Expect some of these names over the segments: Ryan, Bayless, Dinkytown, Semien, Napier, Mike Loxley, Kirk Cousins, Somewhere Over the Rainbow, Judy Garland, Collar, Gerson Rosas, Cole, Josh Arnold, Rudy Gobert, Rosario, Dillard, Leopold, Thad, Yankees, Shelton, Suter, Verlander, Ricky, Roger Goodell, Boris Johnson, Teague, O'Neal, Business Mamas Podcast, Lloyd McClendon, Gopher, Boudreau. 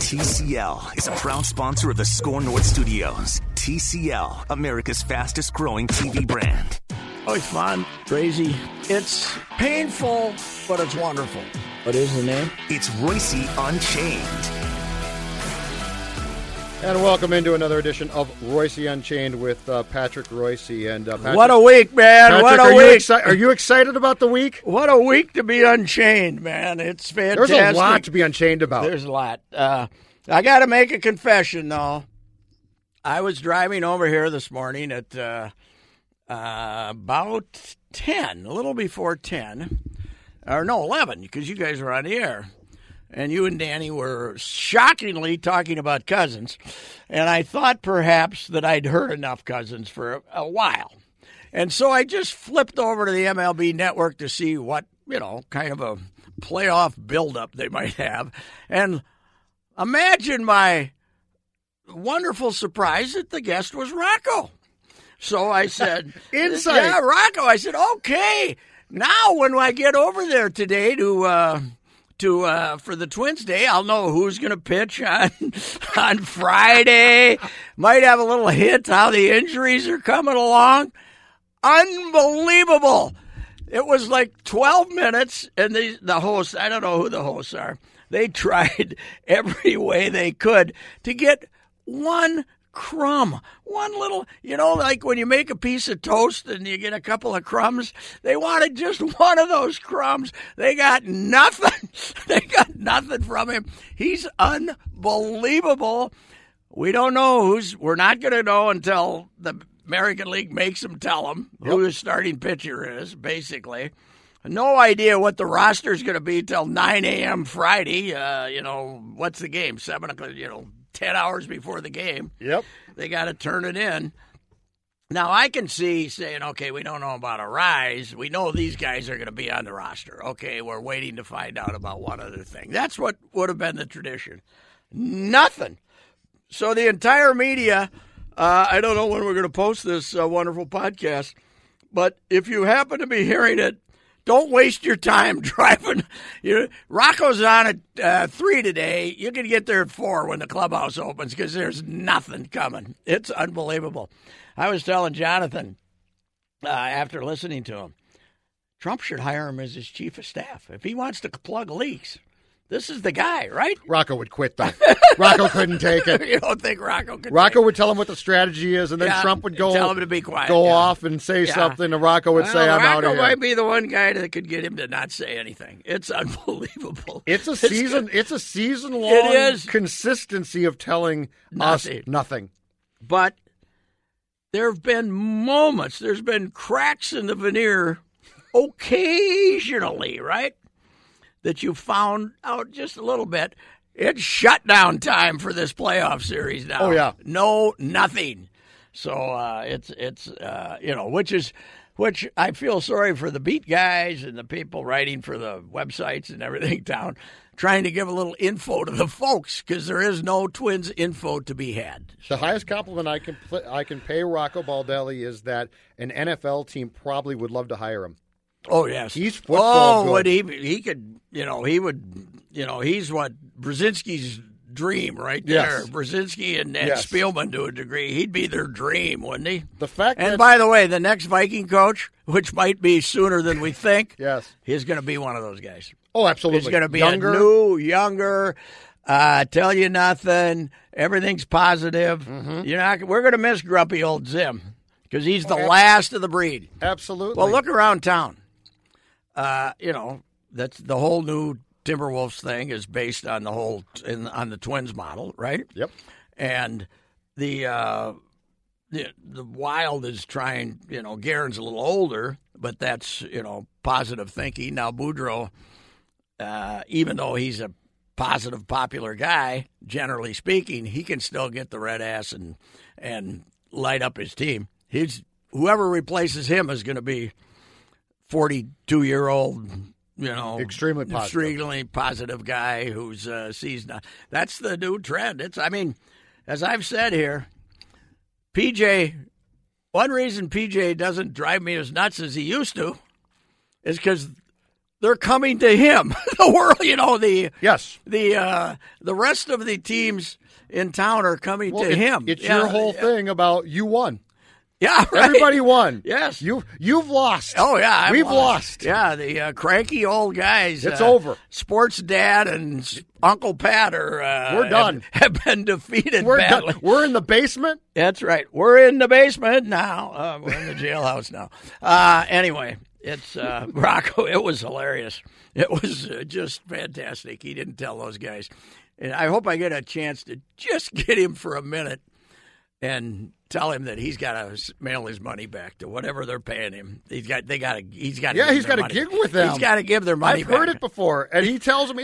TCL is a proud sponsor of the Score North Studios. TCL, America's fastest growing TV brand. Oh, it's fun. Crazy. It's painful, but it's wonderful. What is the name? It's Reusse Unchained. And welcome into another edition of Reusse Unchained with Patrick Reusse. And Patrick, what a week, man. Patrick, what a week. Are you excited about the week? What a week to be unchained, man. It's fantastic. There's a lot to be unchained about. There's a lot. I got to make a confession, though. I was driving over here this morning at about 10, a little before 10, or no, 11, because you guys were on the air. And you and Danny were shockingly talking about Cousins. And I thought perhaps that I'd heard enough Cousins for a while. And so I just flipped over to the MLB network to see what, you know, kind of a playoff buildup they might have. And imagine my wonderful surprise that the guest was Rocco. So I said, Insight. Yeah, Rocco. I said, okay, now when I get over there today to for the Twins day, I'll know who's going to pitch on Friday. Might have a little hint how the injuries are coming along. Unbelievable. It was like 12 minutes, and the hosts, I don't know who the hosts are, they tried every way they could to get one crumb, one little, you know, like when you make a piece of toast and you get a couple of crumbs, they wanted just one of those crumbs. They got nothing. They got nothing from him. He's unbelievable. We don't know we're not going to know until the American League makes them tell him who the starting pitcher is, basically. No idea what the roster is going to be till 9 a.m. Friday. You know, what's the game? 7 o'clock, you know. 10 hours before the game. Yep. They got to turn it in. Now, I can see saying, okay, we don't know about a rise. We know these guys are going to be on the roster. Okay, we're waiting to find out about one other thing. That's what would have been the tradition. Nothing. So the entire media, I don't know when we're going to post this wonderful podcast, but if you happen to be hearing it, don't waste your time driving. Rocco's on at 3 today. You can get there at 4 when the clubhouse opens because there's nothing coming. It's unbelievable. I was telling Jonathan after listening to him, Trump should hire him as his chief of staff. If he wants to plug leaks, this is the guy, right? Rocco would quit, though. Rocco couldn't take it. You don't think Rocco could Rocco would tell him what the strategy is, and then Trump would tell him to be quiet, off and say something, and Rocco would say, I'm out of here. Rocco might be the one guy that could get him to not say anything. It's unbelievable. It's a season-long consistency of telling us nothing. But there have been moments. There's been cracks in the veneer occasionally, right? That you found out just a little bit. It's shutdown time for this playoff series now. Oh, yeah. No, nothing. So it's you know, which I feel sorry for the beat guys and the people writing for the websites and everything down, trying to give a little info to the folks because there is no Twins info to be had. The highest compliment I can pay Rocco Baldelli is that an NFL team probably would love to hire him. Oh, yes. He's football good. Would he could, you know, he would, you know, he's what Brzezinski's dream right there. Yes. Brzezinski and Spielman to a degree. He'd be their dream, wouldn't he? By the way, the next Viking coach, which might be sooner than we think, he's going to be one of those guys. Oh, absolutely. He's going to be younger, tell you nothing. Everything's positive. Mm-hmm. We're going to miss grumpy old Zim because he's the last of the breed. Absolutely. Well, look around town. That's the whole new Timberwolves thing is based on on the Twins model, right? Yep. And the Wild is trying. Guerin's a little older, but that's positive thinking. Now Boudreau, even though he's a positive, popular guy, generally speaking, he can still get the red ass and light up his team. Whoever replaces him is going to be 42-year-old, extremely positive guy who's sees now. That's the new trend. As I've said here, PJ. One reason PJ doesn't drive me as nuts as he used to is because they're coming to him. The world, the rest of the teams in town are coming to him. It's your whole thing about you won. Yeah, right. Everybody won. Yes, you've lost. Oh yeah, we've lost. Yeah, the cranky old guys. It's over. Sports Dad and Uncle Pat we're done. Have been defeated. We're badly. Done. We're in the basement. That's right. We're in the basement now. We're in the jailhouse now. Anyway, it's Rocco. It was hilarious. It was just fantastic. He didn't tell those guys, and I hope I get a chance to just get him for a minute and tell him that he's got to mail his money back to whatever they're paying him. He's got to gig with them. He's got to give their money back. I've heard it before, and he tells them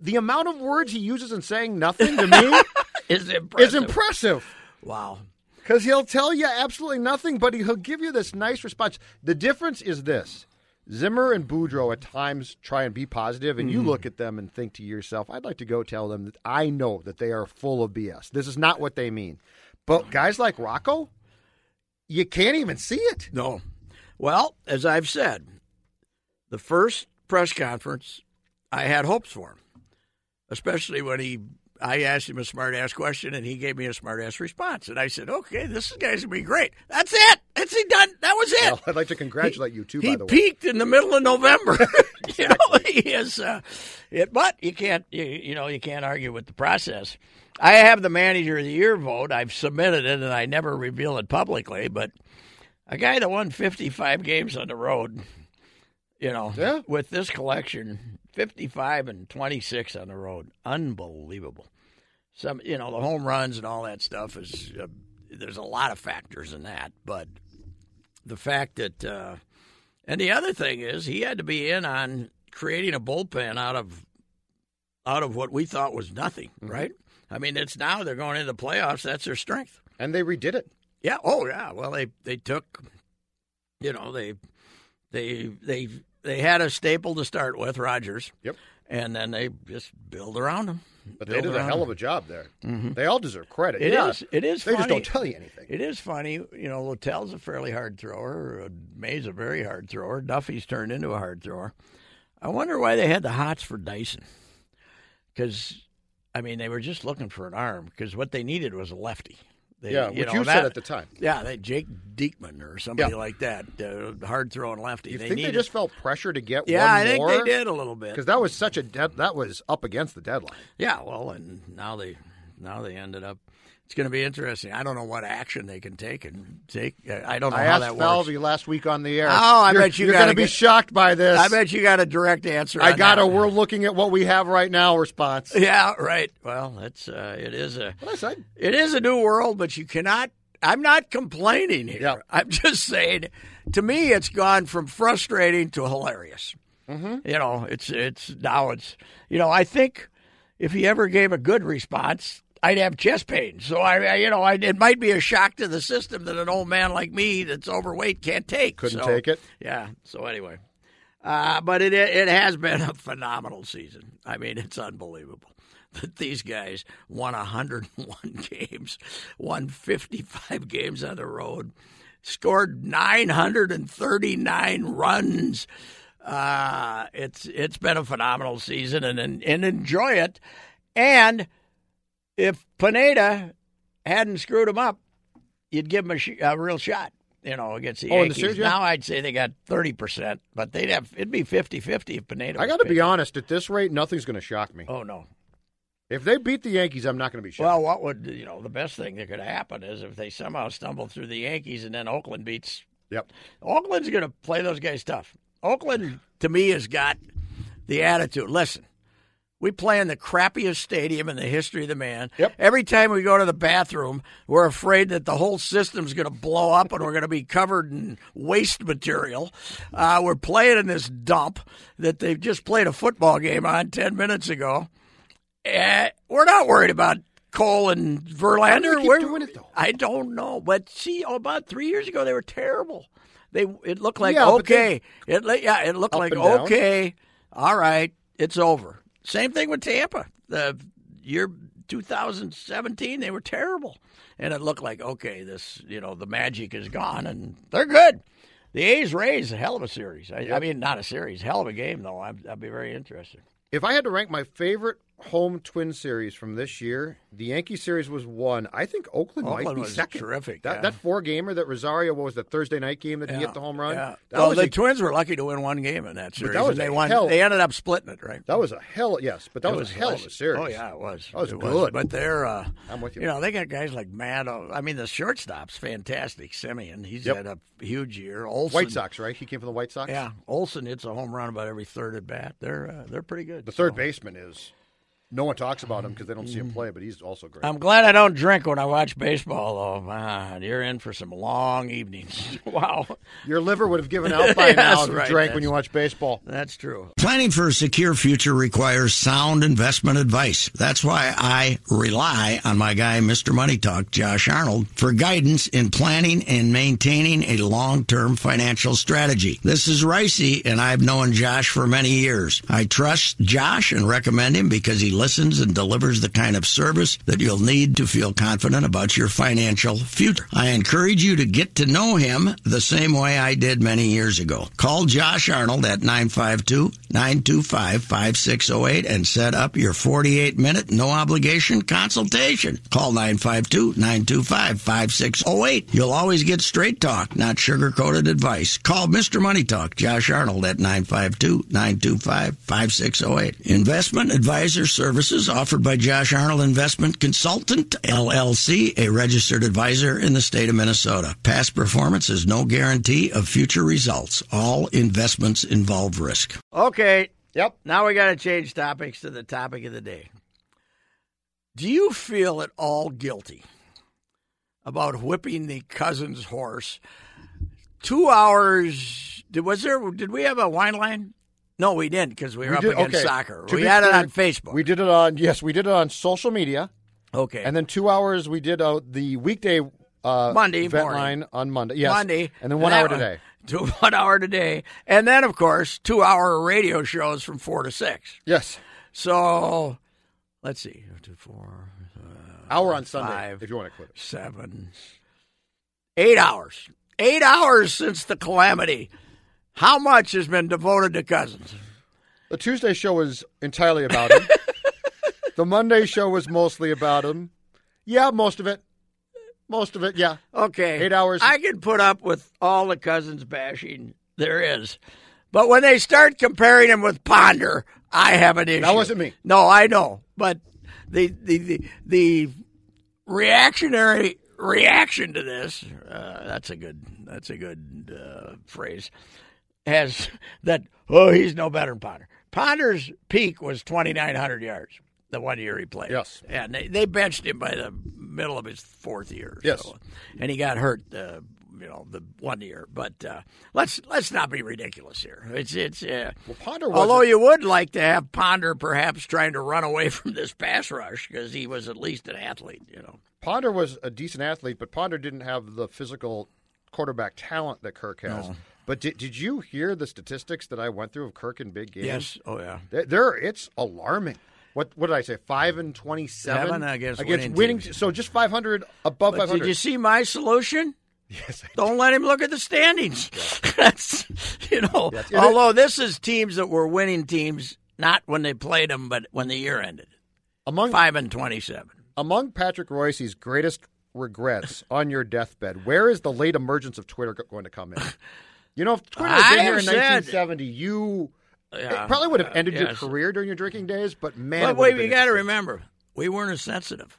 the amount of words he uses in saying nothing to me is impressive. Wow. Because he'll tell you absolutely nothing, but he'll give you this nice response. The difference is this. Zimmer and Boudreau at times try and be positive, and you look at them and think to yourself, I'd like to go tell them that I know that they are full of BS. This is not what they mean. But guys like Rocco, you can't even see it. No. Well, as I've said, the first press conference, I had hopes for him, especially when I asked him a smart-ass question, and he gave me a smart-ass response. And I said, okay, this guy's going to be great. That's it. That's it done. That was it. Well, I'd like to congratulate you, too, by the way. He peaked in the middle of November. He is but you can't argue with the process. I have the Manager of the Year vote. I've submitted it, and I never reveal it publicly. But a guy that won 55 games on the road, with this collection, 55 and 26 on the road, unbelievable. Some, the home runs and all that stuff is. There's a lot of factors in that, but the fact that, and the other thing is, he had to be in on creating a bullpen out of what we thought was nothing, right? I mean, it's now they're going into the playoffs. That's their strength. And they redid it. Yeah. Oh, yeah. Well, they took, they had a staple to start with, Rodgers. Yep. And then they just build around him. But they did a hell of a job there. Mm-hmm. They all deserve credit. It is funny. They just don't tell you anything. It is funny. Lotel's a fairly hard thrower. May's a very hard thrower. Duffy's turned into a hard thrower. I wonder why they had the hots for Dyson. Because they were just looking for an arm because what they needed was a lefty. Said at the time. Yeah, Jake Diekman or somebody like that, hard-throwing lefty. You think they just felt pressure to get one more? Yeah, I think they did a little bit. Because that was such that was up against the deadline. Yeah, well, and now they ended up. It's going to be interesting. I don't know what action they can take and take. I don't know how that works. I asked Falvey last week on the air. Oh, you're going to be shocked by this. I bet you got a direct answer. I got a "we're looking at what we have right now" response. Yeah, right. Well, that's it is a new world, but you cannot. I'm not complaining here. Yep. I'm just saying. To me, it's gone from frustrating to hilarious. Mm-hmm. I think if he ever gave a good response, I'd have chest pain, so it might be a shock to the system that an old man like me that's overweight can't take. Take it. Yeah. So anyway, but it has been a phenomenal season. It's unbelievable that these guys won 101 games, won 55 games on the road, scored 939 runs. It's been a phenomenal season, and enjoy it, and. If Pineda hadn't screwed him up, you'd give him a real shot, against the Yankees. In the series, yeah. Now I'd say they got 30%, but it'd be 50-50 if Pineda was. I got to be honest, at this rate, nothing's going to shock me. Oh, no. If they beat the Yankees, I'm not going to be shocked. Well, what would, you know, the best thing that could happen is if they somehow stumble through the Yankees and then Oakland beats. Yep. Oakland's going to play those guys tough. Oakland, to me, has got the attitude. Listen, we play in the crappiest stadium in the history of the man. Yep. Every time we go to the bathroom, we're afraid that the whole system's going to blow up and we're going to be covered in waste material. We're playing in this dump that they've just played a football game on 10 minutes ago. We're not worried about Cole and Verlander. We're doing it, though. I don't know. But, see, about 3 years ago, they were terrible. It looked like, okay. It looked like, okay, all right, it's over. Same thing with Tampa. The year 2017, they were terrible. And it looked like, okay, this, you know, the magic is gone, and they're good. The A's raised a hell of a series. I mean, not a series, hell of a game, though. I'd be very interested. If I had to rank my favorite home Twin series from this year, the Yankee series was one. I think Oakland might be was second. Terrific. That four-gamer that Rosario, what was the Thursday night game that he hit the home run? Yeah. Well, the Twins were lucky to win one game in that series. But that was they ended up splitting it, right? That was a hell, yes, but that was a hell of a series. Oh, yeah, it was. That was good. But they're, I'm with you. You know, they got guys like Matt. I mean, the shortstop's fantastic. Semien, he's had a huge year. Olson, White Sox, right? He came from the White Sox? Yeah. Olson hits a home run about every third at bat. They're pretty good. The third baseman is... No one talks about him because they don't see him play, but he's also great. I'm glad I don't drink when I watch baseball, though. Man, you're in for some long evenings. Wow. Your liver would have given out by now if you drank when you watch baseball. That's true. Planning for a secure future requires sound investment advice. That's why I rely on my guy, Mr. Money Talk, Josh Arnold, for guidance in planning and maintaining a long-term financial strategy. This is Reusse, and I've known Josh for many years. I trust Josh and recommend him because he listens and delivers the kind of service that you'll need to feel confident about your financial future. I encourage you to get to know him the same way I did many years ago. Call Josh Arnold at 952-925-5608 and set up your 48-minute no-obligation consultation. Call 952-925-5608. You'll always get straight talk, not sugar-coated advice. Call Mr. Money Talk, Josh Arnold at 952-925-5608. Investment advisor services offered by Josh Arnold Investment Consultant, LLC, a registered advisor in the state of Minnesota. Past performance is no guarantee of future results. All investments involve risk. Okay. Yep. Now we got to change topics to the topic of the day. Do you feel at all guilty about whipping the Cousins horse? 2 hours. Did we have a wine line? No, we didn't because we were up against soccer. We had it on Facebook. We did it on, we did it on social media. Okay. And then 2 hours we did the weekday event line on Monday. Yes. Monday. And then 1 hour today. 1 hour today. And then, of course, 2 hour radio shows from 4 to 6. Yes. So, let's see. 2, 4. Hour on Sunday 5, if you want to quit it. 7. 8 hours. 8 hours since the calamity. How much has been devoted to Cousins? The Tuesday show was entirely about him. The Monday show was mostly about him. Yeah, most of it. Okay. 8 hours. I can put up with all the Cousins bashing there is. But when they start comparing him with Ponder, I have an issue. That wasn't me. No, I know. But the reactionary reaction to this, that's a good phrase. Has that, he's no better than Ponder. Ponder's peak was 2,900 yards the 1 year he played. Yes. And they benched him by the middle of his fourth year. Yes. So, and he got hurt, the 1 year. But let's not be ridiculous here. Ponder wasn't. Although you would like to have Ponder perhaps trying to run away from this pass rush because he was at least an athlete, you know. Ponder was a decent athlete, but Ponder didn't have the physical quarterback talent that Kirk has. No. But did you hear the statistics that I went through of Kirk in big games? Yes. Oh, yeah. It's alarming. What did I say? 5 and 27 against winning. So just 500 above 500. Did you see my solution? Yes. Don't let him look at the standings. Yeah. That's yes. Although this is teams that were winning teams, not when they played them, but when the year ended. Among 5 and 27. Among Patrick Reusse's greatest regrets on your deathbed, where is the late emergence of Twitter going to come in? You know, if Twitter had been here in 1970, it probably would have ended your career during your drinking days, but man. But wait, you got to remember, we weren't as sensitive.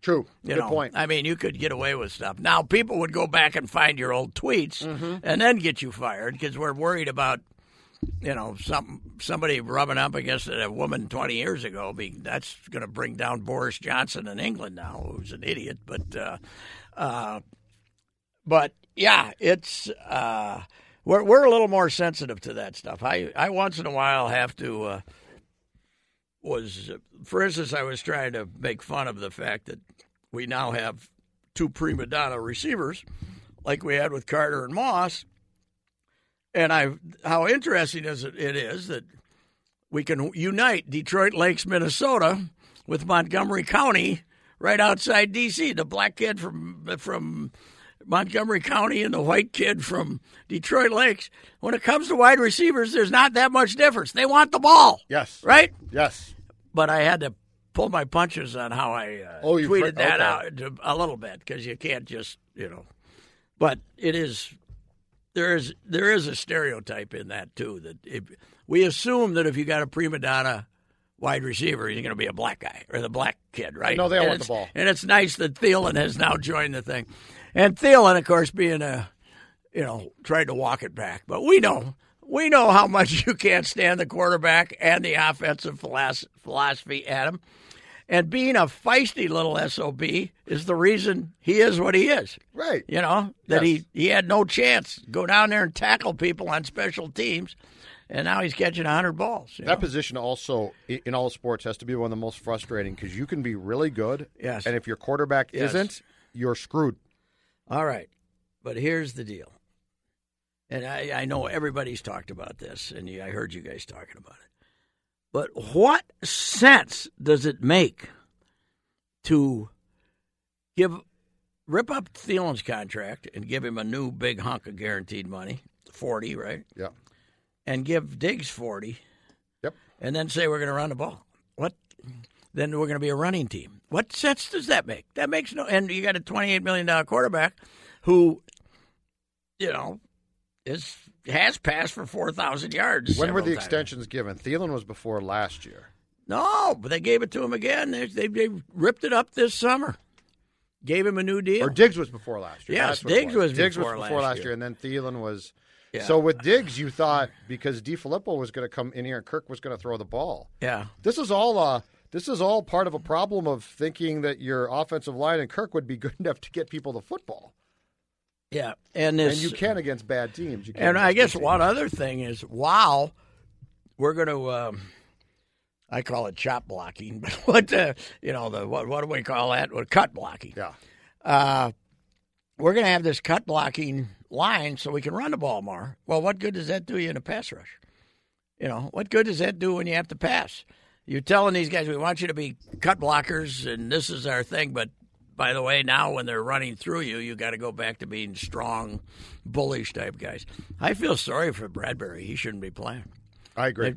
True. Good point. I mean, you could get away with stuff. Now, people would go back and find your old tweets and then get you fired because we're worried about, you know, somebody rubbing up against a woman 20 years ago. That's going to bring down Boris Johnson in England now, who's an idiot. But yeah, it's we're a little more sensitive to that stuff. I once in a while have to for instance, I was trying to make fun of the fact that we now have two prima donna receivers like we had with Carter and Moss. And how interesting it is that we can unite Detroit Lakes, Minnesota with Montgomery County right outside D.C. The black kid from Montgomery County and the white kid from Detroit Lakes. When it comes to wide receivers, there's not that much difference. They want the ball. Yes. Right? Yes. But I had to pull my punches on how I tweeted that out a little bit because you can't just, you know. But it is there is a stereotype in that, too, that we assume that if you got a prima donna wide receiver, you're going to be a black guy or the black kid, right? No, they want the ball. And it's nice that Thielen has now joined the thing. And Thielen, of course, being tried to walk it back. But we know how much you can't stand the quarterback and the offensive philosophy, Adam. And being a feisty little SOB is the reason he is what he is. Right. You know, that he had no chance. Go down there and tackle people on special teams, and now he's catching 100 balls. That position also, in all sports, has to be one of the most frustrating because you can be really good. Yes. And if your quarterback isn't, you're screwed. All right, but here's the deal, and I know everybody's talked about this, and I heard you guys talking about it, but what sense does it make to rip up Thielen's contract and give him a new big hunk of guaranteed money, 40, right? Yeah. And give Diggs 40, yep, and then say we're going to run the ball. What? Then we're going to be a running team. What sense does that make? That makes no – and you got a $28 million quarterback who, you know, has passed for 4,000 yards. When were the extensions given? Thielen was before last year. No, but they gave it to him again. They ripped it up this summer. Gave him a new deal. Or Diggs was before last year. Yes, Diggs was before last year, and then Thielen was – So with Diggs, you thought because DiFilippo was going to come in here and Kirk was going to throw the ball. Yeah. This is all part of a problem of thinking that your offensive line and Kirk would be good enough to get people the football. Yeah. And you can against bad teams. And I guess one other thing is, we're going to, I call it chop blocking, but what do we call that? Well, cut blocking. Yeah. We're going to have this cut blocking line so we can run the ball more. Well, what good does that do you in a pass rush? You know, what good does that do when you have to pass? You're telling these guys, we want you to be cut blockers, and this is our thing. But, by the way, now when they're running through you, you got to go back to being strong, bullish-type guys. I feel sorry for Bradbury. He shouldn't be playing. I agree.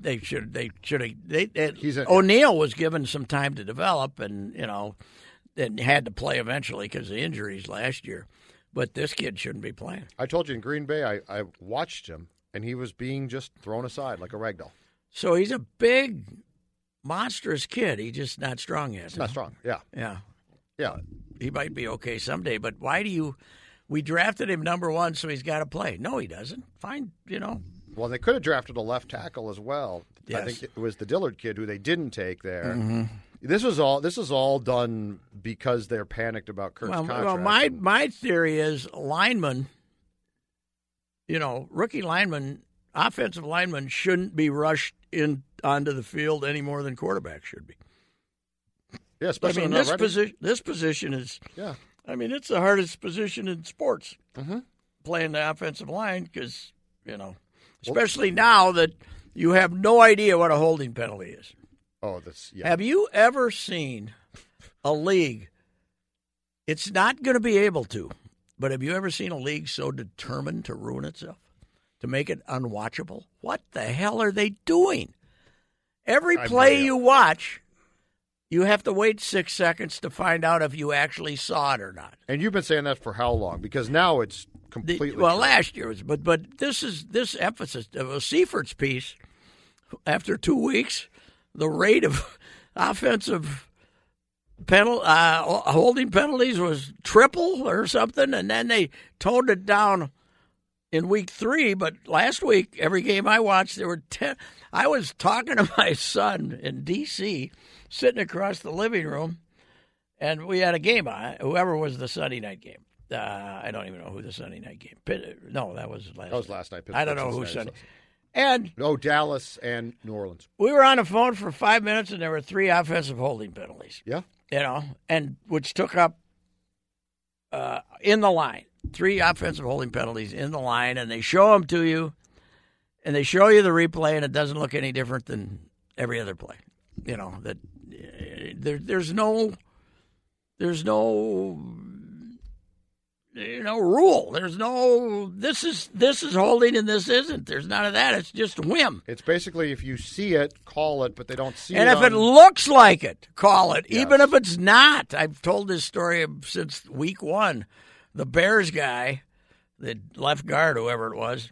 O'Neal was given some time to develop and, you know, and had to play eventually because of the injuries last year. But this kid shouldn't be playing. I told you in Green Bay, I watched him, and he was being just thrown aside like a ragdoll. So he's a big – monstrous kid. He's just not strong yet. Not strong, yeah. Yeah. Yeah. He might be okay someday, but why do you – we drafted him number one, so he's got to play. No, he doesn't. Fine, you know. Well, they could have drafted a left tackle as well. Yes. I think it was the Dillard kid who they didn't take there. Mm-hmm. This is all done because they're panicked about Kirk's contract. Well, my theory is linemen, you know, rookie linemen, offensive linemen shouldn't be rushed in onto the field any more than quarterbacks should be. Yeah, especially this position is. Yeah, I mean it's the hardest position in sports. Mm-hmm. Playing the offensive line because you know, especially now that you have no idea what a holding penalty is. Oh, that's. Yeah. Have you ever seen a league? It's not going to be able to, but have you ever seen a league so determined to ruin itself? To make it unwatchable? What the hell are they doing? Every play you watch, you have to wait 6 seconds to find out if you actually saw it or not. And you've been saying that for how long? Because now it's completely true. Last year was, but this emphasis of Seifert's piece. After 2 weeks, the rate of offensive holding penalties was triple or something, and then they toned it down in week three. But last week, every game I watched, there were 10. I was talking to my son in D.C., sitting across the living room, and we had a game on, whoever was the Sunday night game. I don't even know who the Sunday night game. That was last night. I don't know who Sunday. And no, Dallas and New Orleans. We were on the phone for 5 minutes, and there were 3 offensive holding penalties. Yeah. You know, and which took up in the line. 3 offensive holding penalties in the line, and they show them to you, and they show you the replay, and it doesn't look any different than every other play. You know, that there's no rule. There's no this is holding and this isn't. There's none of that. It's just whim. It's basically if you see it, call it, but they don't see it. And if it looks like it, call it, yes. Even if it's not. I've told this story since week one. The Bears guy, the left guard, whoever it was,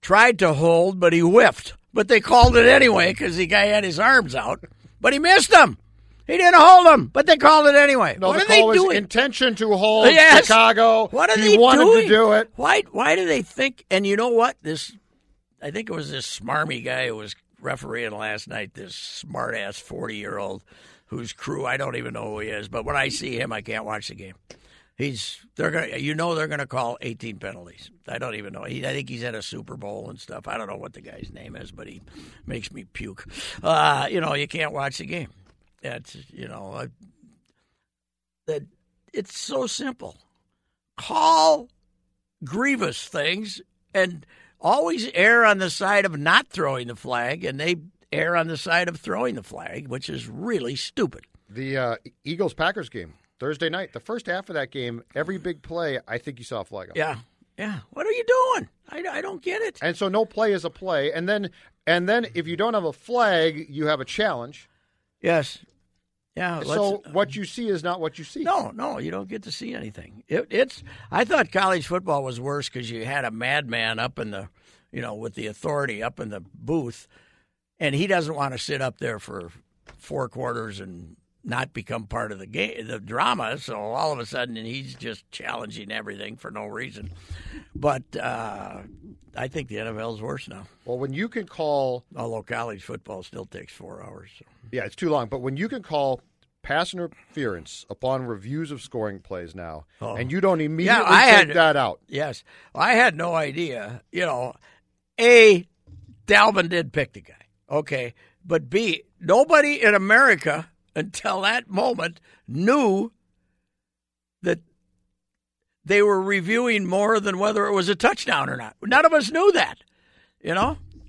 tried to hold, but he whiffed. But they called it anyway because the guy had his arms out, but he missed them. He didn't hold him, but they called it anyway. No, what the call was intention to hold, yes. Chicago. What are they doing? He wanted to do it. Why do they think? And you know what? I think it was this smarmy guy who was refereeing last night, this smart-ass 40-year-old whose crew, I don't even know who he is. But when I see him, I can't watch the game. They're going to call 18 penalties. I don't even know. I think he's at a Super Bowl and stuff. I don't know what the guy's name is, but he makes me puke. You can't watch the game. That's, that it's so simple. Call grievous things and always err on the side of not throwing the flag, and they err on the side of throwing the flag, which is really stupid. The Eagles-Packers game, Thursday night, the first half of that game, every big play, I think you saw a flag on. Yeah. What are you doing? I don't get it. And so no play is a play. And then if you don't have a flag, you have a challenge. Yes. Yeah. So what you see is not what you see. No, you don't get to see anything. I thought college football was worse because you had a madman up in the, with the authority up in the booth, and he doesn't want to sit up there for 4 quarters and not become part of the game, the drama. So all of a sudden, he's just challenging everything for no reason. But I think the NFL is worse now. Well, when you can call, although college football still takes 4 hours. So. Yeah, it's too long. But when you can call pass interference upon reviews of scoring plays now, and you don't immediately take that out. Yes, I had no idea. Dalvin did pick the guy. Okay, but B, nobody in America until that moment knew that they were reviewing more than whether it was a touchdown or not. None of us knew that,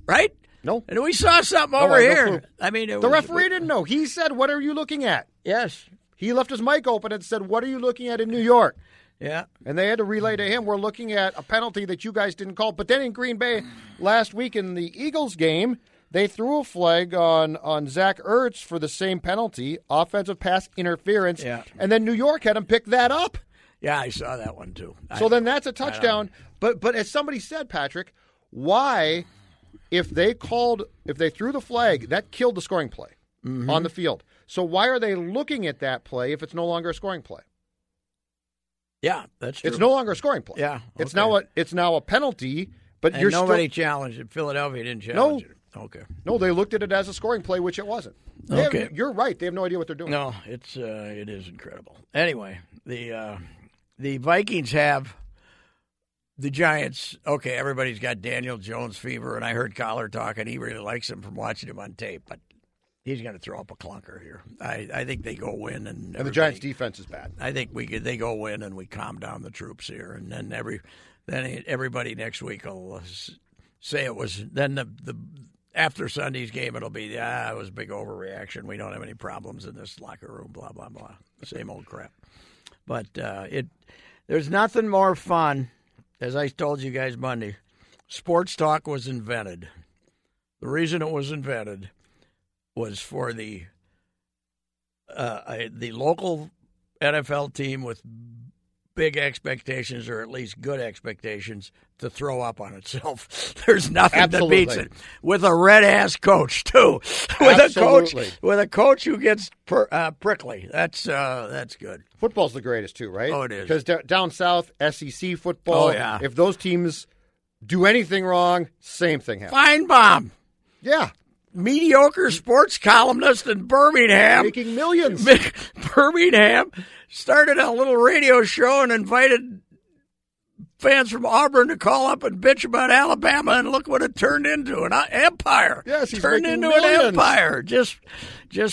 right? No. And we saw something over here. The referee didn't know. He said, "What are you looking at?" Yes. He left his mic open and said, "What are you looking at in New York?" Yeah. And they had to relay to him, "We're looking at a penalty that you guys didn't call." But then in Green Bay last week in the Eagles game, they threw a flag on Zach Ertz for the same penalty, offensive pass interference, and then New York had him pick that up. Yeah, I saw that one too. So then that's a touchdown. But as somebody said, Patrick, why, if they threw the flag, that killed the scoring play on the field. So why are they looking at that play if it's no longer a scoring play? Yeah, that's true. It's no longer a scoring play. Yeah, okay. It's now a penalty. But nobody challenged it. Philadelphia didn't challenge it. Okay. No, they looked at it as a scoring play, which it wasn't. You're right. They have no idea what they're doing. No, it is incredible. Anyway, the Vikings have the Giants. Okay, everybody's got Daniel Jones fever, and I heard Collar talking. He really likes him from watching him on tape, but he's going to throw up a clunker here. I think they go win, and the Giants' defense is bad. I think they go win, and we calm down the troops here, and then everybody next week will say it was. Then the after Sunday's game, it'll be, it was a big overreaction. We don't have any problems in this locker room, blah, blah, blah. Same old crap. But there's nothing more fun, as I told you guys Monday. Sports talk was invented. The reason it was invented was for the local NFL team with big expectations, or at least good expectations, to throw up on itself. There's nothing that beats it. With a red-ass coach, too. With a coach who gets prickly. That's good. Football's the greatest, too, right? Oh, it is. Because down south, SEC football, if those teams do anything wrong, same thing happens. Feinbaum. Yeah. Mediocre sports columnist in Birmingham. Making millions. Birmingham started a little radio show and invited fans from Auburn to call up and bitch about Alabama, and look what it turned into, an empire. Yes, he's turned into millions. An empire just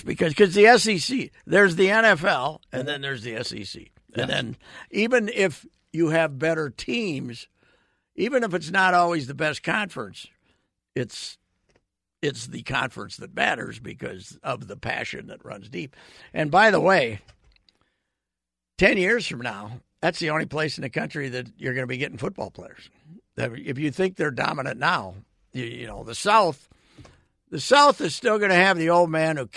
because. Because the SEC, there's the NFL, and then there's the SEC. Yes. And then even if you have better teams, even if it's not always the best conference, it's the conference that matters because of the passion that runs deep. And by the way, 10 years from now, that's the only place in the country that you're going to be getting football players. If you think they're dominant now, you know, the South is still going to have the old man who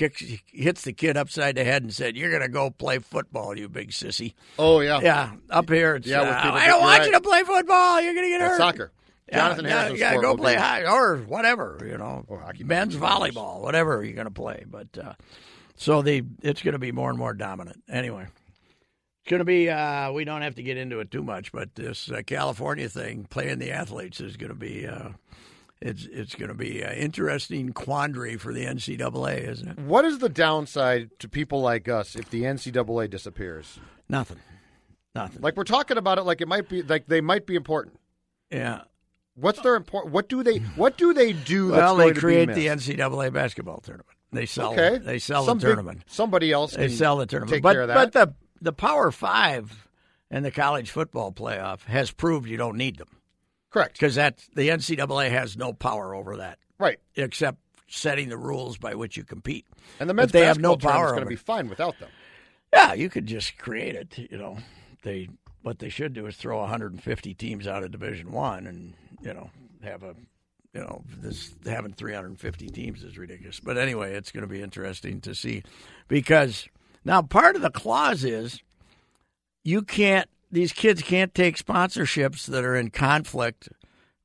hits the kid upside the head and said, "You're going to go play football, you big sissy." Oh, yeah. Yeah, up here it's, I don't want you to play football. You're going to get hurt. Soccer. Jonathan Harrison. Yeah, go play high or whatever, you know, or men's volleyball, whatever you're going to play. But so it's going to be more and more dominant. Anyway, it's going to be. We don't have to get into it too much, but this California thing, playing the athletes, is going to be. It's going to be an interesting quandary for the NCAA, isn't it? What is the downside to people like us if the NCAA disappears? Nothing. Like, we're talking about it, like it might be, like they might be important. Yeah. What's their important? What do they do? Well, that's they create the NCAA basketball tournament. They sell. Okay. They sell the tournament. Somebody else. They sell the tournament. Take care of that. But the Power Five and the college football playoff has proved you don't need them. Correct. Because the NCAA has no power over that. Right. Except setting the rules by which you compete. And the men's basketball tournament is going to be fine without them. Yeah, you could just create it. You know, what they should do is throw 150 teams out of Division I and. You know, having 350 teams is ridiculous. But anyway, it's going to be interesting to see, because now part of the clause is these kids can't take sponsorships that are in conflict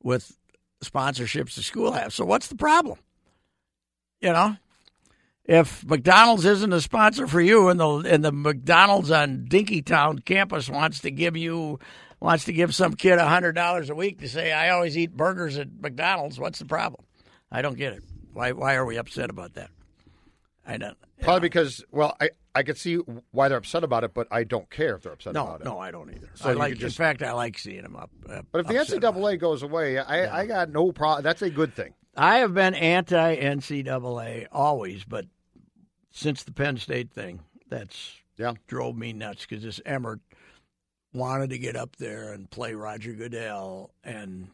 with sponsorships the school has. So what's the problem? You know, if McDonald's isn't a sponsor for you, and the McDonald's on Dinkytown campus wants to give some kid $100 a week to say, "I always eat burgers at McDonald's." What's the problem? I don't get it. Why are we upset about that? I don't. Probably because, well, I could see why they're upset about it, but I don't care if they're upset about it. No, I don't either. So in fact, I like seeing them up. But if the NCAA goes away, I got no problem. That's a good thing. I have been anti-NCAA always, but since the Penn State thing, drove me nuts, because this Emmert wanted to get up there and play Roger Goodell, and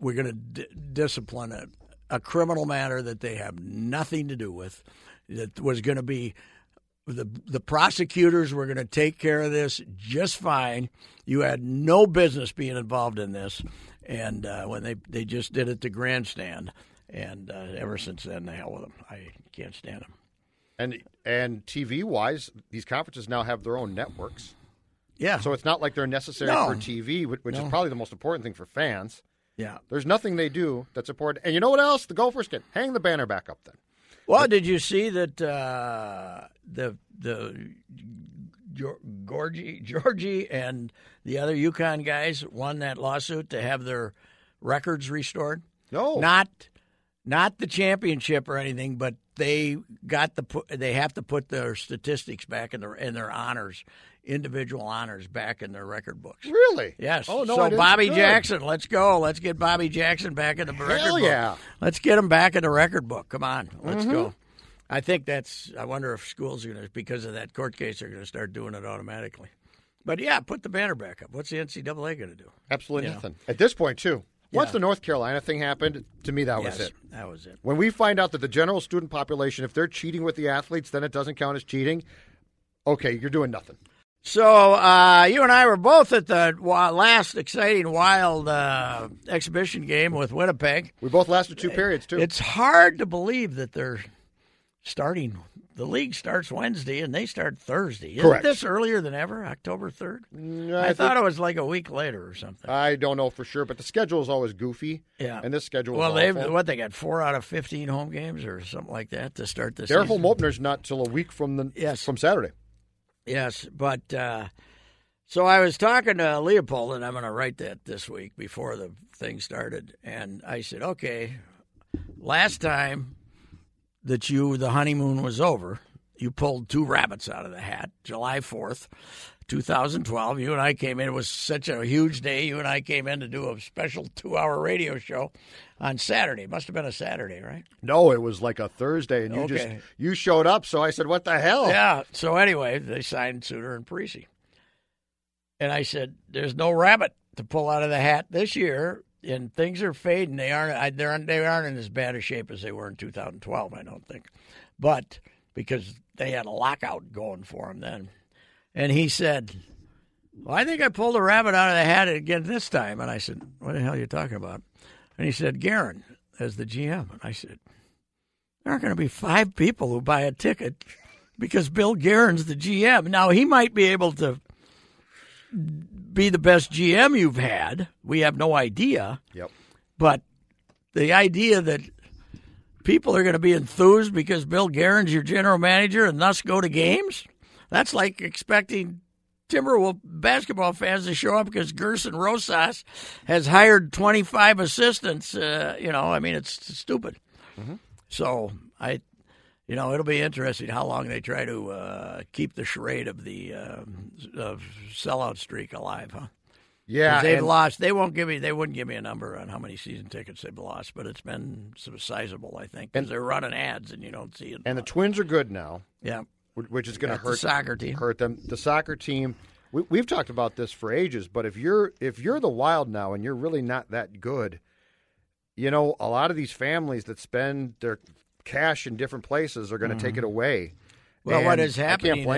we're going to discipline a criminal matter that they have nothing to do with. That was going to be the prosecutors were going to take care of this just fine. You had no business being involved in this, and when they just did it to grandstand, and ever since then, the hell with them. I can't stand them. And TV wise, these conferences now have their own networks. Yeah. So it's not like they're necessary for TV, which is probably the most important thing for fans. Yeah. There's nothing they do that's important. And you know what else? The Gophers can hang the banner back up then. Well, did you see that the Georgie and the other UConn guys won that lawsuit to have their records restored? No. Not the championship or anything, but they got they have to put their statistics back in their honors, individual honors, back in their record books. Really? Yes. Oh no! So Bobby Jackson, let's go. Let's get Bobby Jackson back in the record book. Hell yeah! Let's get him back in the record book. Come on, let's go. I think I wonder if schools are going to, because of that court case, are going to start doing it automatically. But yeah, put the banner back up. What's the NCAA going to do? Absolutely nothing at this point, too. Once the North Carolina thing happened, to me, that was it. That was it. When we find out that the general student population, if they're cheating with the athletes, then it doesn't count as cheating. Okay, you're doing nothing. So you and I were both at the last exciting Wild exhibition game with Winnipeg. We both lasted two periods, too. It's hard to believe that they're starting. The league starts Wednesday, and they start Thursday. Isn't Correct. This earlier than ever, October 3rd? I thought it was like a week later or something. I don't know for sure, but the schedule is always goofy. Yeah. And this schedule is awful. Well, they got 4 out of 15 home games or something like that to start this season. Their home opener's not till a week from Saturday. Yes, but so I was talking to Leopold, and I'm going to write that this week before the thing started. And I said, okay, last time that the honeymoon was over, you pulled two rabbits out of the hat, July 4th, 2012. You and I came in. It was such a huge day. You and I came in to do a special 2-hour radio show on Saturday. It must have been a Saturday, right? No, it was like a Thursday, and you showed up, so I said, what the hell? Yeah, so anyway, they signed Suter and Parisi. And I said, there's no rabbit to pull out of the hat this year. And things are fading. They aren't in as bad a shape as they were in 2012, I don't think. But because they had a lockout going for them then. And he said, well, I think I pulled a rabbit out of the hat again this time. And I said, what the hell are you talking about? And he said, Guerin as the GM. And I said, there aren't going to be 5 people who buy a ticket because Bill Guerin's the GM. Now, he might be able to be the best GM you've had. We have no idea. Yep. But the idea that people are going to be enthused because Bill Guerin's your general manager and thus go to games, that's like expecting Timberwolves basketball fans to show up because Gerson Rosas has hired 25 assistants. It's stupid. Mm-hmm. So it'll be interesting how long they try to keep the charade of the sellout streak alive, huh? Yeah, they've lost. They wouldn't give me a number on how many season tickets they've lost, but it's been sizable, I think, because they're running ads and you don't see it. And the Twins are good now. Yeah, which is going to hurt the soccer team. Hurt them. The soccer team. We've talked about this for ages, but if you're the Wild now and you're really not that good, a lot of these families that spend their cash in different places are going to take it away. Well, and what is happening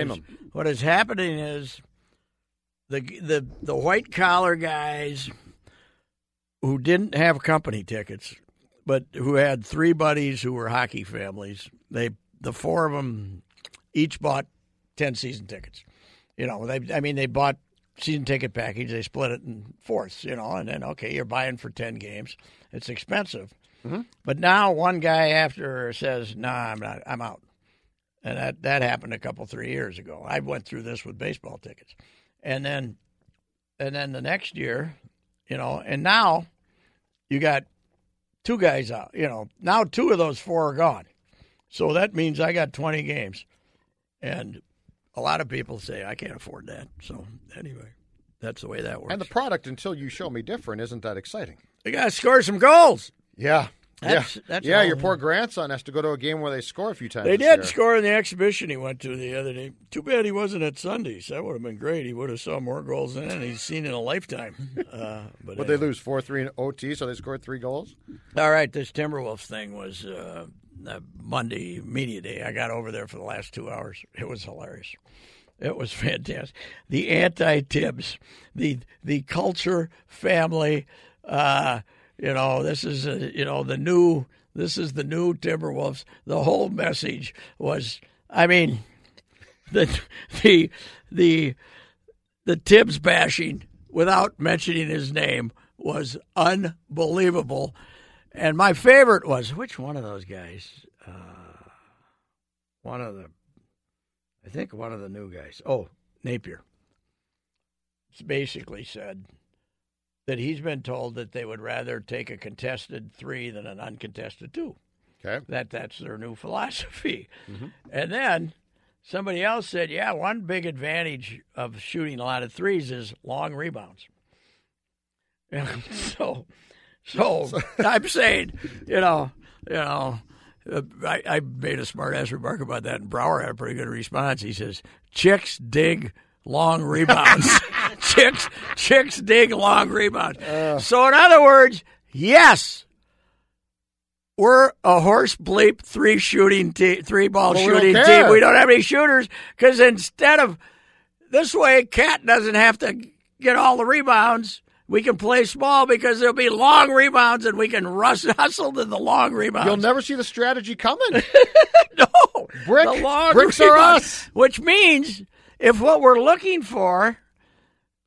is the white collar guys who didn't have company tickets, but who had 3 buddies who were hockey families. The 4 of them each bought 10 season tickets. They bought season ticket package. They split it in fourths. And then you're buying for 10 games. It's expensive. Mm-hmm. But now one guy after says, nah, I'm not. I'm out. And that happened a couple, 3 years ago. I went through this with baseball tickets. And then the next year, and now you got 2 guys out. Now 2 of those 4 are gone. So that means I got 20 games. And a lot of people say, I can't afford that. So anyway, that's the way that works. And the product, until you show me different, isn't that exciting. You got to score some goals. Yeah. Your poor grandson has to go to a game where they score a few times. They did score in the exhibition he went to the other day. Too bad he wasn't at Sunday's. That would have been great. He would have saw more goals than he's seen in a lifetime. But anyway. They lose 4-3 in OT, so they scored 3 goals? All right, this Timberwolves thing was Monday media day. I got over there for the last 2 hours. It was hilarious. It was fantastic. The anti-Tibbs, the culture, family, this is the new Timberwolves. The whole message was, the Tibbs bashing without mentioning his name was unbelievable. And my favorite was, which one of those guys? One of the new guys. Oh, Napier. Basically said that he's been told that they would rather take a contested 3 than an uncontested 2. Okay. That's their new philosophy. Mm-hmm. And then somebody else said, yeah, one big advantage of shooting a lot of 3s is long rebounds. And so I'm saying, I made a smart-ass remark about that, and Brower had a pretty good response. He says, chicks dig long rebounds. Chicks dig long rebounds. So in other words, yes, we're a horse bleep 3-shooting three-ball shooting team. We don't have any shooters because instead of this way, Cat doesn't have to get all the rebounds We can play small because there'll be long rebounds, and we can hustle to the long rebounds. You'll never see the strategy coming. No. Bricks are us. Which means if what we're looking for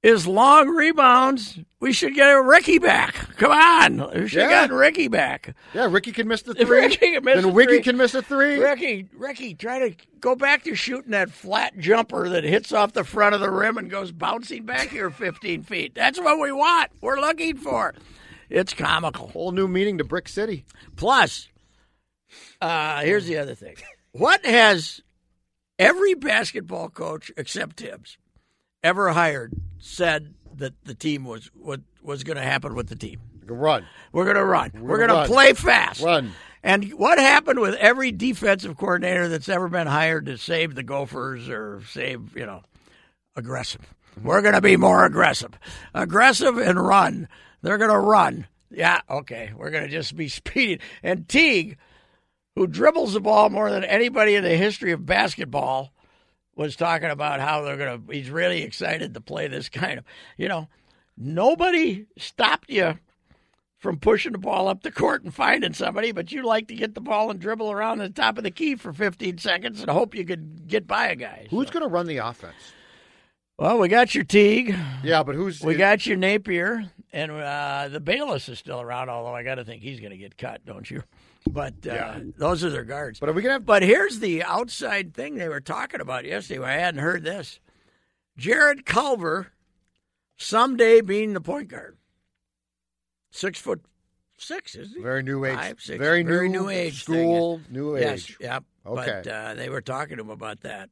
is long rebounds, we should get Ricky back. Come on. We should get Ricky back. Yeah, Ricky can miss the three. Ricky can miss a three. Ricky, try to go back to shooting that flat jumper that hits off the front of the rim and goes bouncing back here 15 feet. That's what we want. We're looking for. It's comical. Whole new meaning to Brick City. Plus, here's the other thing. What has every basketball coach except Tibbs ever hired said that the team was what was going to happen with the team? Run. We're going to run. We're going to play fast. Run. And what happened with every defensive coordinator that's ever been hired to save the Gophers or save, aggressive? We're going to be more aggressive. Aggressive and run. They're going to run. Yeah, okay. We're going to just be speedy. And Teague, who dribbles the ball more than anybody in the history of basketball, was talking about how he's really excited to play this kind of, nobody stopped you from pushing the ball up the court and finding somebody, but you like to get the ball and dribble around the top of the key for 15 seconds and hope you could get by a guy. Who's going to run the offense? Well, we got your Teague. Yeah, but who's... We got your Napier, and the Bayless is still around, although I got to think he's going to get cut, don't you? But those are their guards. But are we gonna have? But here's the outside thing they were talking about yesterday. I hadn't heard this. Jared Culver, someday being the point guard. 6'6", isn't he? Very new age. 5'6". Very new age. School, thing. New age. Yes, yep. Okay. But they were talking to him about that.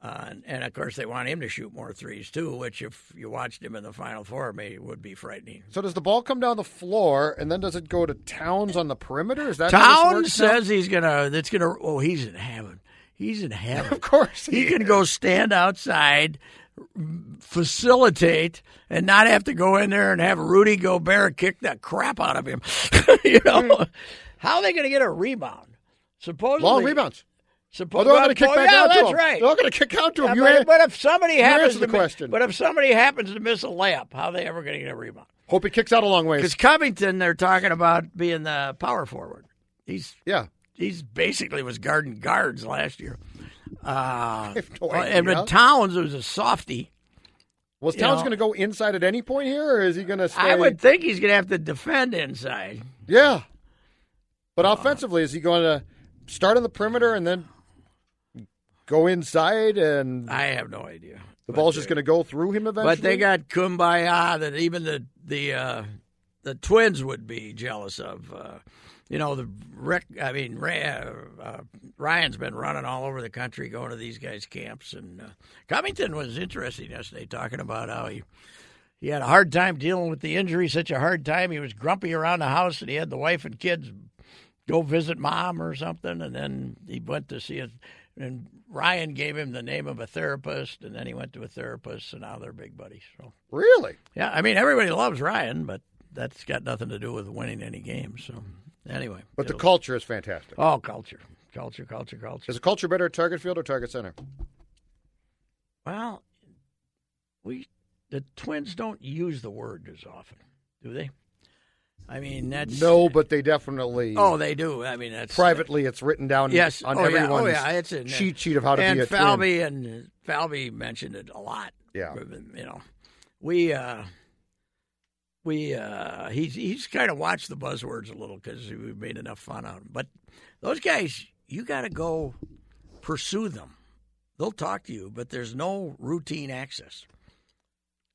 And, of course, they want him to shoot more threes, too, which if you watched him in the Final Four, maybe would be frightening. So does the ball come down the floor, and then does it go to Towns on the perimeter? Is that Towns says he's going to – That's going to – oh, he's in heaven. He's in heaven. Of course he can go stand outside, facilitate, and not have to go in there and have Rudy Gobert kick the crap out of him. How are they going to get a rebound? Supposedly – long rebounds. Although I'm going to kick back out to him. Right. They're going to kick out to him. But if somebody happens to miss a layup, how are they ever going to get a rebound? Hope it kicks out a long ways. Because Covington, they're talking about being the power forward. He's basically was guarding guards last year. And Towns was a softie. Was Towns going to go inside at any point here, or is he going to stay? I would think he's going to have to defend inside. Yeah. But offensively, is he going to start on the perimeter and then go inside? And I have no idea. The ball's just going to go through him eventually? But they got kumbaya that even the Twins would be jealous of. Ryan's been running all over the country going to these guys' camps. And Covington was interesting yesterday talking about how he had a hard time dealing with the injury, such a hard time. He was grumpy around the house, and he had the wife and kids go visit mom or something, and then he went to see it. And Ryan gave him the name of a therapist, and then he went to a therapist, and now they're big buddies. So really? Yeah, I mean, everybody loves Ryan, but that's got nothing to do with winning any games. So anyway. But the culture is fantastic. Oh, culture. Is the culture better at Target Field or Target Center? Well, the Twins don't use the word as often, do they? I mean, that's... No, but they definitely... Oh, they do. I mean, that's... Privately, it's written down on everyone's cheat sheet of how to be a Twin. And Falby mentioned it a lot. Yeah. He's kind of watched the buzzwords a little because we've made enough fun out of them. But those guys, you got to go pursue them. They'll talk to you, but there's no routine access.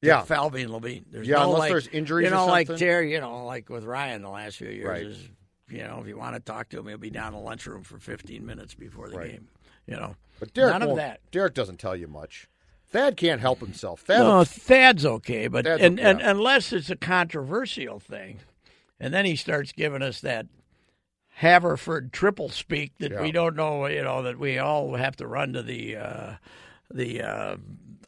Yeah, Falvey and Levine. Unless there's injuries or something. Like with Ryan the last few years, right. If you want to talk to him, he'll be down in the lunchroom for 15 minutes before the game. But Derek none of that. Derek doesn't tell you much. Thad can't help himself. Thad's okay, but and unless it's a controversial thing, and then he starts giving us that Haverford triple speak that we don't know. That we all have to run to the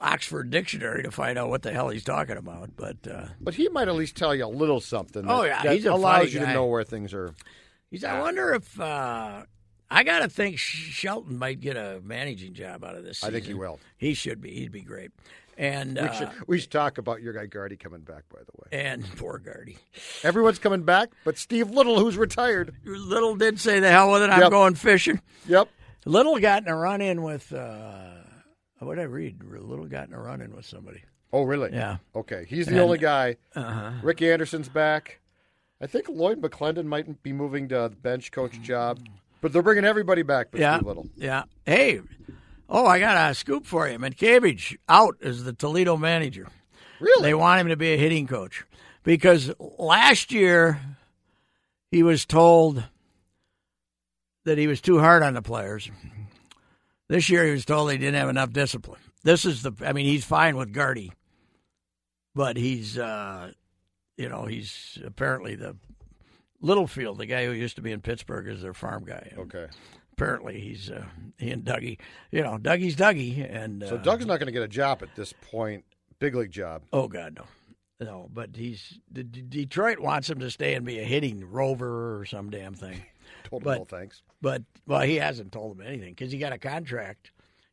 Oxford Dictionary to find out what the hell he's talking about, but he might at least tell you a little something. That allows you to know where things are. I wonder if I got to think Shelton might get a managing job out of this season. I think he will. He should be. He'd be great. And we should talk about your guy Gardy coming back, by the way. And poor Gardy. Everyone's coming back, but Steve Little, who's retired. Little did say the hell with it. Yep. I'm going fishing. Yep. Little got in a run-in with what did I read? Little got in a run-in with somebody. Oh, really? Yeah. Okay. He's the only guy. Uh-huh. Rick Anderson's back. I think Lloyd McClendon might be moving to the bench coach job. But they're bringing everybody back but Steve Little. Yeah. Hey, I got a scoop for you. Mankiewicz out as the Toledo manager. Really? They want him to be a hitting coach. Because last year he was told that he was too hard on the players. This year he was told he didn't have enough discipline. He's fine with Gardy. But he's apparently the Littlefield, the guy who used to be in Pittsburgh, is their farm guy. Okay. Apparently, he's he and Dougie. Dougie's Dougie, and so Doug's not going to get a job at this point, big league job. Oh God, no, no. But Detroit wants him to stay and be a hitting rover or some damn thing. Told him no thanks. But he hasn't told him anything because he got a contract.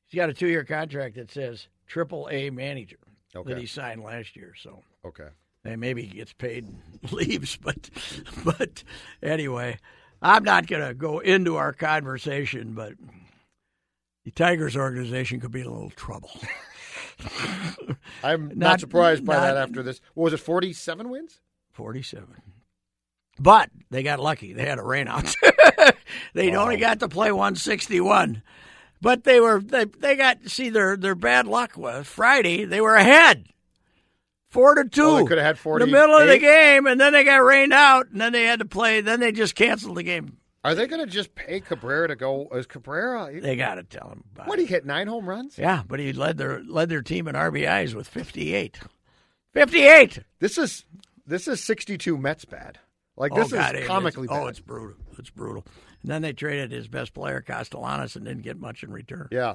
He's got a 2-year contract that says AAA manager that he signed last year. So okay. And maybe he gets paid and leaves, but anyway, I'm not going to go into our conversation, but the Tigers organization could be in a little trouble. I'm not surprised by that after this. What was it, 47 wins? 47. But they got lucky. They had a rainout. They'd only got to play 161. But their bad luck was Friday, they were ahead. 4-2 Well, they could have had 40 in the middle of the game, and then they got rained out, and then they had to play. Then they just canceled the game. Are they going to just pay Cabrera to go? Is Cabrera? They got to tell him about it. What, he hit 9 home runs? Yeah, but he led their team in RBIs with 58. 58. This is 62 Mets bad. Like this is comically bad. Oh, it's brutal. It's brutal. And then they traded his best player, Castellanos, and didn't get much in return. Yeah.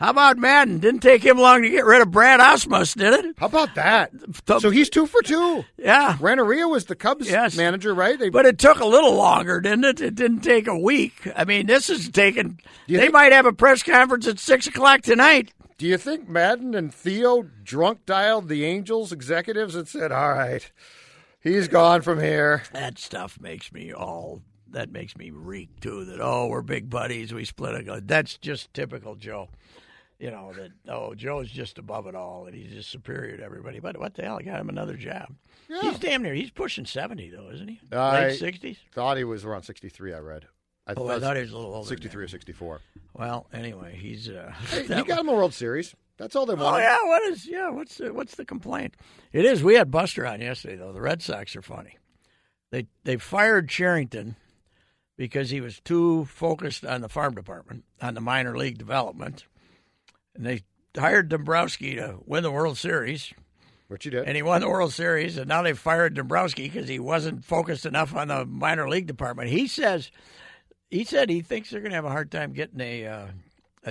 How about Madden? Didn't take him long to get rid of Brad Osmus, did it? How about that? So he's 2 for 2. Yeah. Renneria was the Cubs manager, right? But it took a little longer, didn't it? It didn't take a week. I mean, this is taking – they might have a press conference at 6 o'clock tonight. Do you think Madden and Theo drunk-dialed the Angels executives and said, all right, he's gone from here? That stuff makes me that makes me reek, too, that, we're big buddies, we split a – that's just typical Joe. Joe's just above it all, and he's just superior to everybody. But what the hell? I got him another job. Yeah. He's damn near. He's pushing 70, though, isn't he? Late 60s? Thought he was around 63, I read. I thought he was a little older. 63 or 64. Well, anyway, he's... he got him a World Series. That's all they wanted. Oh, yeah, what's the complaint? It is. We had Buster on yesterday, though. The Red Sox are funny. They fired Cherington because he was too focused on the farm department, on the minor league development. And they hired Dombrowski to win the World Series. Which he did. And he won the World Series, and now they've fired Dombrowski because he wasn't focused enough on the minor league department. He said he thinks they're going to have a hard time getting a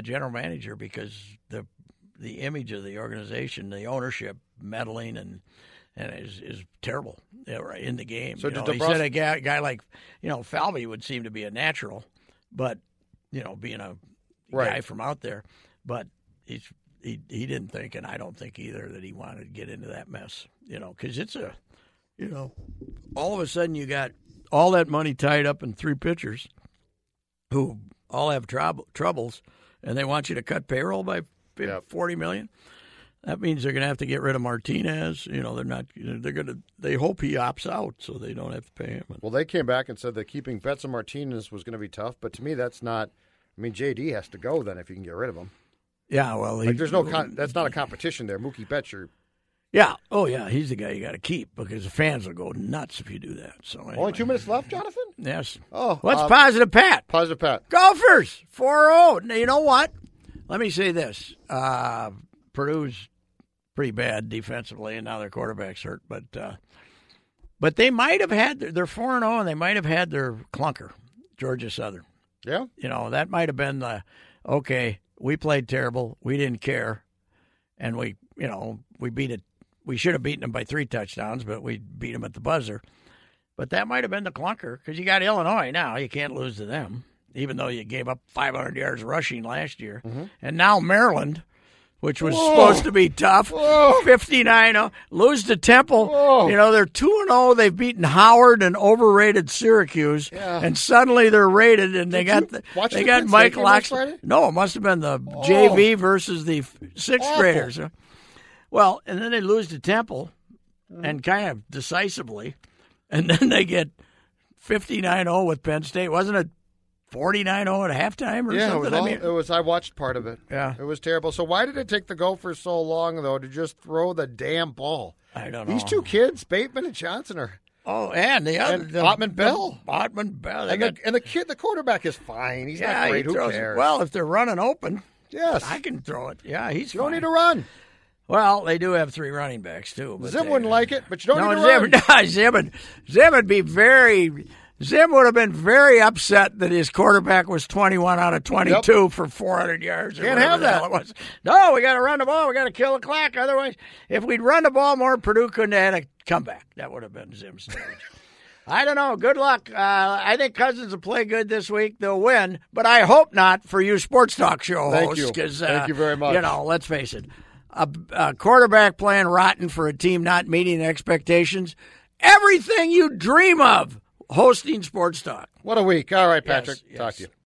general manager because the image of the organization, the ownership, meddling, and is terrible in the game. So he said a guy like, Falvey would seem to be a natural, but, being a guy from out there. But... He didn't think, and I don't think either, that he wanted to get into that mess, because it's all of a sudden you got all that money tied up in 3 pitchers who all have troubles, and they want you to cut payroll by $40 million. That means they're going to have to get rid of Martinez. They hope he opts out so they don't have to pay him. Well, they came back and said that keeping Betts and Martinez was going to be tough, but to me that's not, JD has to go then if you can get rid of him. Yeah, well, that's not a competition there. Mookie Betts, yeah. Oh, yeah. He's the guy you got to keep because the fans will go nuts if you do that. So anyway. Only 2 minutes left, Jonathan. Yes. Oh, what's Positive Pat? Positive Pat. Gophers 4-0. Now, you know what? Let me say this: Purdue's pretty bad defensively, and now their quarterback's hurt. But they might have had they're 4-0, and they might have had their clunker, Georgia Southern. Yeah. That might have been the okay. We played terrible. We didn't care, and we beat it. We should have beaten them by 3 touchdowns, but we beat them at the buzzer. But that might have been the clunker because you got Illinois now. You can't lose to them. even though you gave up 500 yards rushing last year. Mm-hmm. And now Maryland, which was supposed to be tough, 59-0, lose to Temple. You know, they're 2-0. They've beaten Howard and overrated Syracuse, and suddenly they're rated, and they got Mike Loxley. No, it must have been the JV versus the sixth graders. Well, and then they lose to Temple, and kind of decisively, and then they get 59-0 with Penn State. Wasn't it 49-0 at halftime or something? I watched part of it. Yeah. It was terrible. So why did it take the Gophers so long, though, to just throw the damn ball? I don't know. These two kids, Bateman and Johnson, are... Oh, and the other... And Botman Bell. The kid, the quarterback, is fine. He's not great. Who cares? Well, if they're running open, yes, I can throw it. Yeah, he's fine. You don't need to run. Well, they do have three running backs, too. But Zim wouldn't like it, but you don't need to run. Zim would be very... Zim would have been very upset that his quarterback was 21 out of 22 for 400 yards. Can't have that. It was. No, we got to run the ball. We got to kill the clock. Otherwise, if we'd run the ball more, Purdue couldn't have had a comeback. That would have been Zim's stage. I don't know. Good luck. I think Cousins will play good this week. They'll win, but I hope not for you sports talk show hosts. Thank you very much. You know, let's face it. A quarterback playing rotten for a team not meeting expectations. Everything you dream of. Hosting Sports Talk. What a week. All right, Patrick. Yes. Talk to you.